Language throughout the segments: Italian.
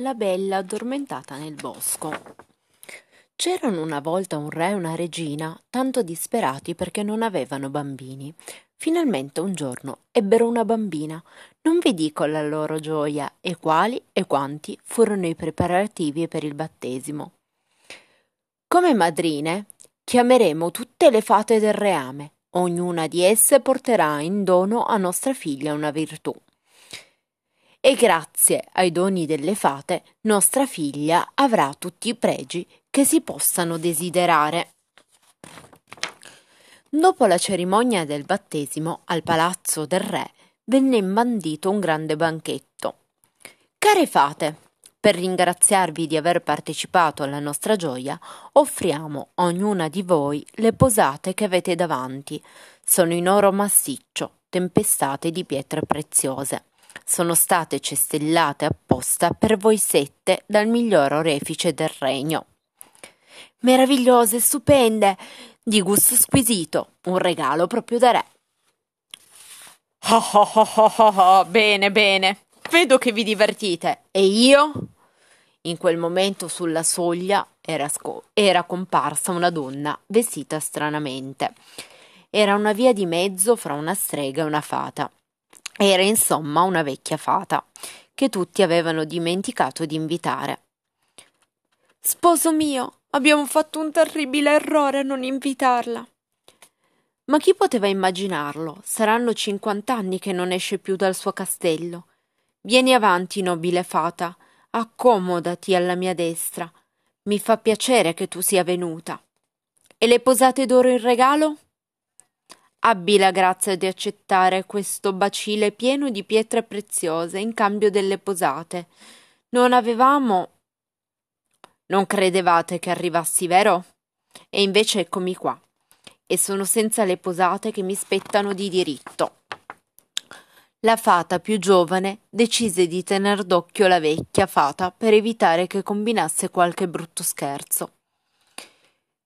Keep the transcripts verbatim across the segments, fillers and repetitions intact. La bella addormentata nel bosco. C'erano una volta un re e una regina, tanto disperati perché non avevano bambini. Finalmente un giorno ebbero una bambina. Non vi dico la loro gioia e quali e quanti furono i preparativi per il battesimo. Come madrine chiameremo tutte le fate del reame. Ognuna di esse porterà in dono a nostra figlia una virtù. E grazie ai doni delle fate, nostra figlia avrà tutti i pregi che si possano desiderare. Dopo la cerimonia del battesimo, al palazzo del re, venne imbandito un grande banchetto. Care fate, per ringraziarvi di aver partecipato alla nostra gioia, offriamo a ognuna di voi le posate che avete davanti. Sono in oro massiccio, tempestate di pietre preziose. Sono state cestellate apposta per voi sette dal miglior orefice del regno. Meravigliose, stupende, di gusto squisito, un regalo proprio da re. Oh, oh, oh, oh, oh, oh. Bene, bene, vedo che vi divertite. E io? In quel momento sulla soglia era, sco- era comparsa una donna vestita stranamente. Era una via di mezzo fra una strega e una fata. Era insomma una vecchia fata, che tutti avevano dimenticato di invitare. «Sposo mio, abbiamo fatto un terribile errore a non invitarla!» Ma chi poteva immaginarlo? Saranno cinquant'anni che non esce più dal suo castello. «Vieni avanti, nobile fata, accomodati alla mia destra. Mi fa piacere che tu sia venuta. E le posate d'oro in regalo?» Abbi la grazia di accettare questo bacile pieno di pietre preziose in cambio delle posate. Non avevamo... Non credevate che arrivassi, vero? E invece eccomi qua. E sono senza le posate che mi spettano di diritto. La fata più giovane decise di tener d'occhio la vecchia fata per evitare che combinasse qualche brutto scherzo.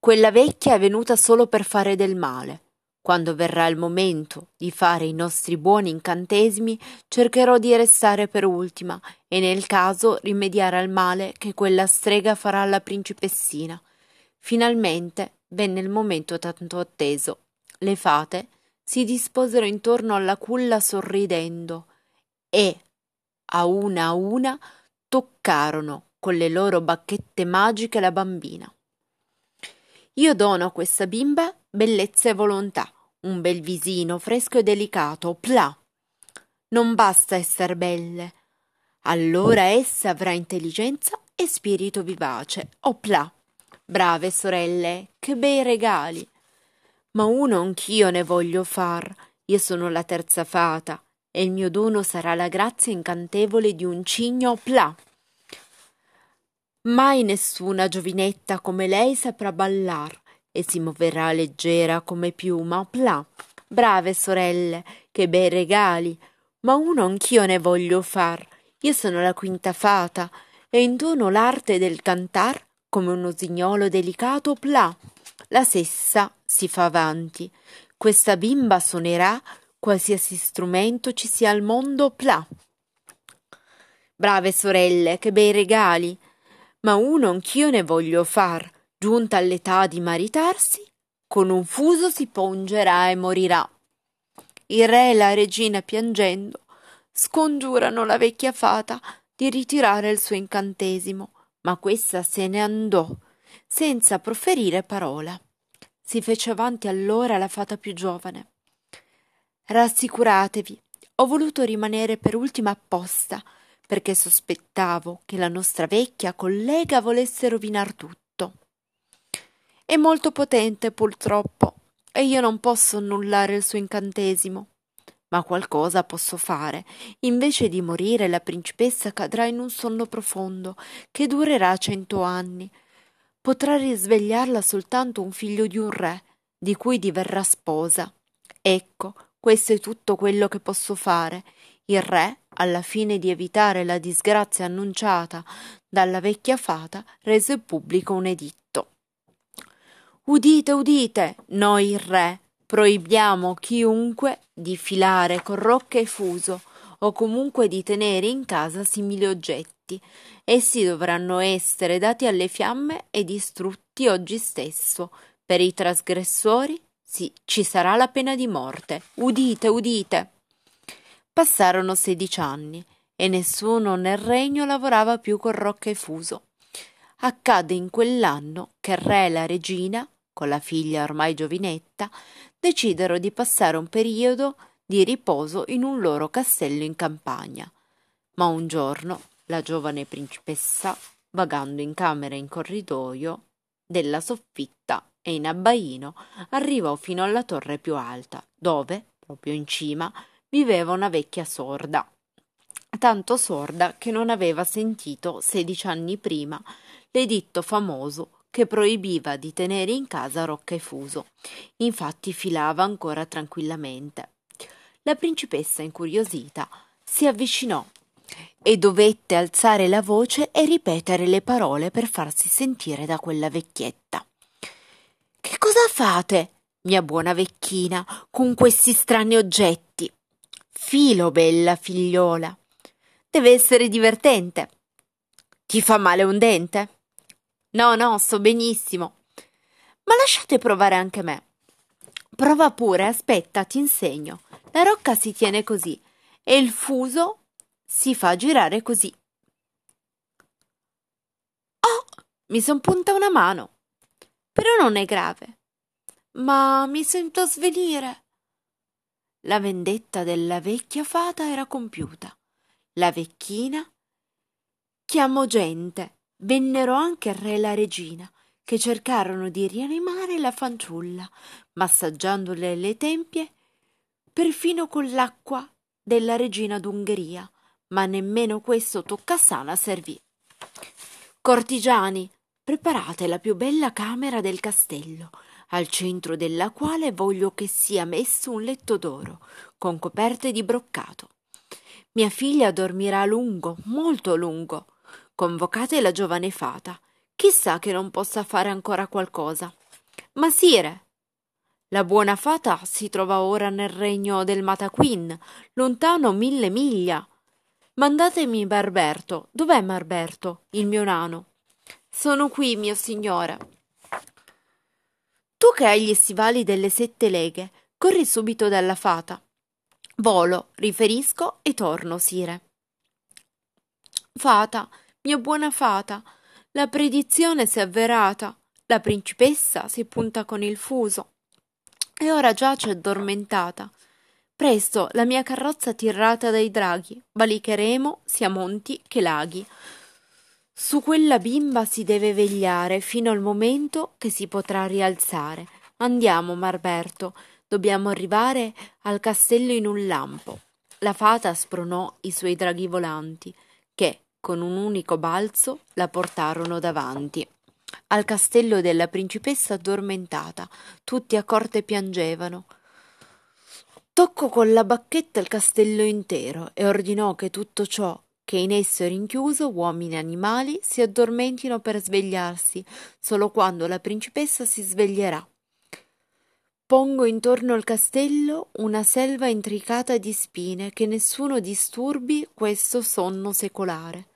Quella vecchia è venuta solo per fare del male. Quando verrà il momento di fare i nostri buoni incantesimi, cercherò di restare per ultima e nel caso rimediare al male che quella strega farà alla principessina. Finalmente venne il momento tanto atteso. Le fate si disposero intorno alla culla sorridendo e, a una a una, toccarono con le loro bacchette magiche la bambina. Io dono a questa bimba bellezza e volontà, un bel visino fresco e delicato, plà! Non basta esser belle, allora essa avrà intelligenza e spirito vivace, oh plà! Brave sorelle, che bei regali! Ma uno anch'io ne voglio far, io sono la terza fata, e il mio dono sarà la grazia incantevole di un cigno, plà! Mai nessuna giovinetta come lei saprà ballar, e si muoverà leggera come piuma, plà! Brave sorelle, che bei regali! Ma uno anch'io ne voglio far, io sono la quinta fata, e intono l'arte del cantar come un usignolo delicato, plà! La sessa si fa avanti, questa bimba suonerà qualsiasi strumento ci sia al mondo, plà! Brave sorelle, che bei regali! Ma uno anch'io ne voglio far, giunta all'età di maritarsi, con un fuso si pungerà e morirà. Il re e la regina, piangendo, scongiurano la vecchia fata di ritirare il suo incantesimo, ma questa se ne andò, senza proferire parola. Si fece avanti allora la fata più giovane. Rassicuratevi, ho voluto rimanere per ultima apposta, perché sospettavo che la nostra vecchia collega volesse rovinar tutto. È molto potente purtroppo e io non posso annullare il suo incantesimo, ma qualcosa posso fare. Invece di morire la principessa cadrà in un sonno profondo che durerà cento anni. Potrà risvegliarla soltanto un figlio di un re di cui diverrà sposa. Ecco, questo è tutto quello che posso fare. Il re, alla fine di evitare la disgrazia annunciata dalla vecchia fata, rese pubblico un editto. Udite, udite, noi il re proibiamo chiunque di filare con rocca e fuso o comunque di tenere in casa simili oggetti. Essi dovranno essere dati alle fiamme e distrutti oggi stesso. Per i trasgressori sì, ci sarà la pena di morte. Udite, udite! Passarono sedici anni e nessuno nel regno lavorava più con Rocca e Fuso. Accade in quell'anno che il re e la regina, con la figlia ormai giovinetta, decisero di passare un periodo di riposo in un loro castello in campagna. Ma un giorno la giovane principessa, vagando in camera e in corridoio della soffitta e in abbaino, arrivò fino alla torre più alta, dove, proprio in cima, viveva una vecchia sorda, tanto sorda che non aveva sentito sedici anni prima l'editto famoso che proibiva di tenere in casa Rocca e Fuso. Infatti filava ancora tranquillamente. La principessa, incuriosita, si avvicinò e dovette alzare la voce e ripetere le parole per farsi sentire da quella vecchietta. «Che cosa fate, mia buona vecchina, con questi strani oggetti?» «Filo, bella figliola!» «Deve essere divertente!» «Ti fa male un dente?» «No, no, sto benissimo!» «Ma lasciate provare anche me!» «Prova pure, aspetta, ti insegno! La rocca si tiene così e il fuso si fa girare così!» «Oh! Mi son punta una mano!» «Però non è grave!» «Ma mi sento svenire!» La vendetta della vecchia fata era compiuta. La vecchina chiamò gente. Vennero anche il re e la regina, che cercarono di rianimare la fanciulla, massaggiandole le tempie perfino con l'acqua della regina d'Ungheria, ma nemmeno questo toccasana servì. «Cortigiani, preparate la più bella camera del castello, al centro della quale voglio che sia messo un letto d'oro, con coperte di broccato. Mia figlia dormirà a lungo, molto a lungo. Convocate la giovane fata. Chissà che non possa fare ancora qualcosa.» «Ma sire!» La buona fata si trova ora nel regno del Mataquin, lontano mille miglia. «Mandatemi Barberto. Dov'è Barberto, il mio nano?» «Sono qui, mio signore.» «Tu che hai gli stivali delle sette leghe, corri subito dalla fata.» «Volo, riferisco e torno, sire.» «Fata, mia buona fata, la predizione si è avverata, la principessa si punta con il fuso e ora giace addormentata. Presto la mia carrozza tirata dai draghi, valicheremo sia monti che laghi. Su quella bimba si deve vegliare fino al momento che si potrà rialzare. Andiamo, Barberto, dobbiamo arrivare al castello in un lampo.» La fata spronò i suoi draghi volanti, che con un unico balzo la portarono davanti al castello della principessa addormentata. Tutti a corte piangevano. Toccò con la bacchetta il castello intero e ordinò che tutto ciò che in esso è rinchiuso, uomini e animali, si addormentino per svegliarsi solo quando la principessa si sveglierà. Pongo intorno al castello una selva intricata di spine, che nessuno disturbi questo sonno secolare.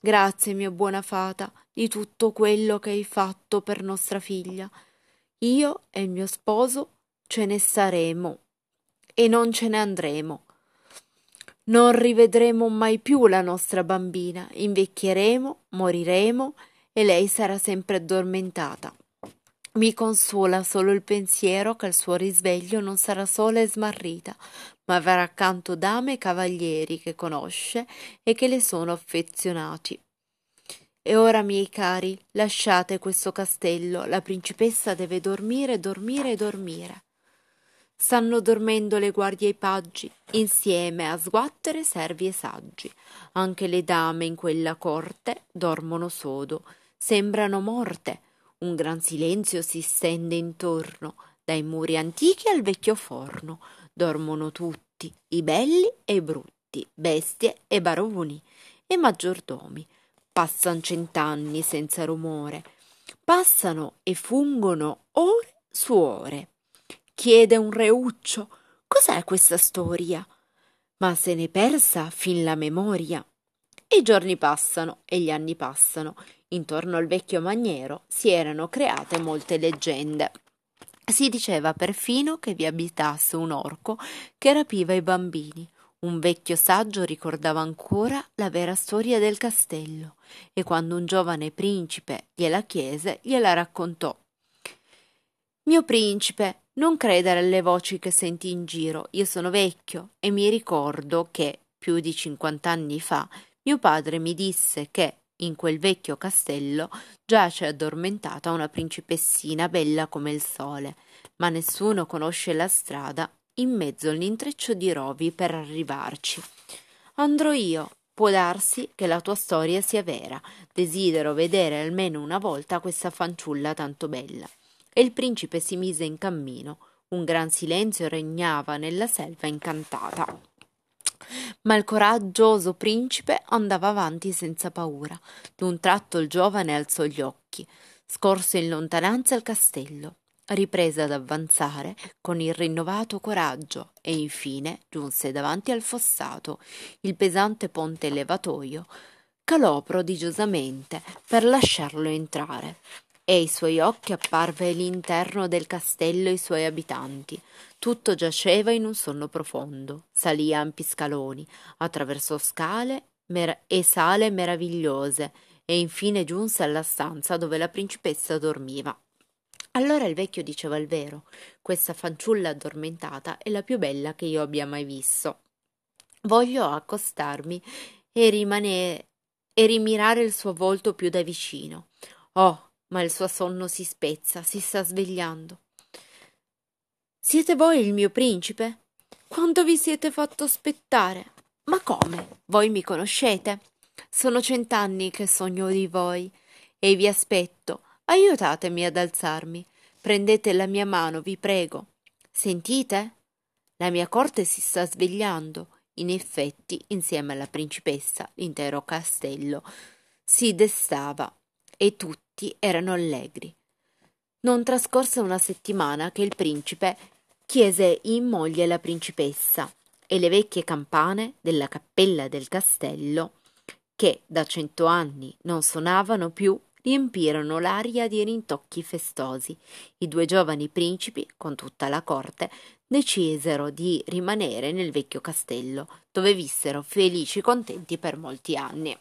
Grazie, mia buona fata, di tutto quello che hai fatto per nostra figlia. Io e il mio sposo ce ne saremo e non ce ne andremo. Non rivedremo mai più la nostra bambina, invecchieremo, moriremo e lei sarà sempre addormentata. Mi consola solo il pensiero che al suo risveglio non sarà sola e smarrita, ma avrà accanto dame e cavalieri che conosce e che le sono affezionati. E ora, miei cari, lasciate questo castello, la principessa deve dormire, dormire e dormire. Stanno dormendo le guardie e i paggi, insieme a sguattere servi e saggi. Anche le dame in quella corte dormono sodo, sembrano morte. Un gran silenzio si stende intorno, dai muri antichi al vecchio forno. Dormono tutti, i belli e i brutti, bestie e baroni e maggiordomi. Passan cent'anni senza rumore, passano e fungono ore su ore. Chiede un reuccio: «Cos'è questa storia?» ma se n'è persa fin la memoria. I giorni passano e gli anni passano. Intorno al vecchio maniero si erano create molte leggende. Si diceva perfino che vi abitasse un orco che rapiva i bambini. Un vecchio saggio ricordava ancora la vera storia del castello e quando un giovane principe gliela chiese, gliela raccontò. «Mio principe, non credere alle voci che senti in giro, io sono vecchio e mi ricordo che, più di cinquant'anni fa, mio padre mi disse che in quel vecchio castello giace addormentata una principessina bella come il sole, ma nessuno conosce la strada in mezzo all'intreccio di rovi per arrivarci. Andrò io, può darsi che la tua storia sia vera, desidero vedere almeno una volta questa fanciulla tanto bella». E il principe si mise in cammino, un gran silenzio regnava nella selva incantata. Ma il coraggioso principe andava avanti senza paura. D'un tratto il giovane alzò gli occhi, scorse in lontananza il castello, riprese ad avanzare con il rinnovato coraggio e infine giunse davanti al fossato. Il pesante ponte levatoio calò prodigiosamente per lasciarlo entrare e ai suoi occhi apparve l'interno del castello e i suoi abitanti. Tutto giaceva in un sonno profondo. Salì ampi scaloni, attraversò scale mer- e sale meravigliose e infine giunse alla stanza dove la principessa dormiva. Allora il vecchio diceva il vero: questa fanciulla addormentata è la più bella che io abbia mai visto. Voglio accostarmi e rimanere e rimirare il suo volto più da vicino. Oh, ma il suo sonno si spezza, si sta svegliando. Siete voi il mio principe? Quanto vi siete fatto aspettare? Ma come? Voi mi conoscete? Sono cent'anni che sogno di voi e vi aspetto. Aiutatemi ad alzarmi, prendete la mia mano, vi prego. Sentite? La mia corte si sta svegliando. In effetti, insieme alla principessa, l'intero castello si destava e tutti erano allegri. Non trascorse una settimana che il principe chiese in moglie la principessa e le vecchie campane della cappella del castello, che da cento anni non suonavano più, riempirono l'aria di rintocchi festosi. I due giovani principi, con tutta la corte, decisero di rimanere nel vecchio castello, dove vissero felici e contenti per molti anni.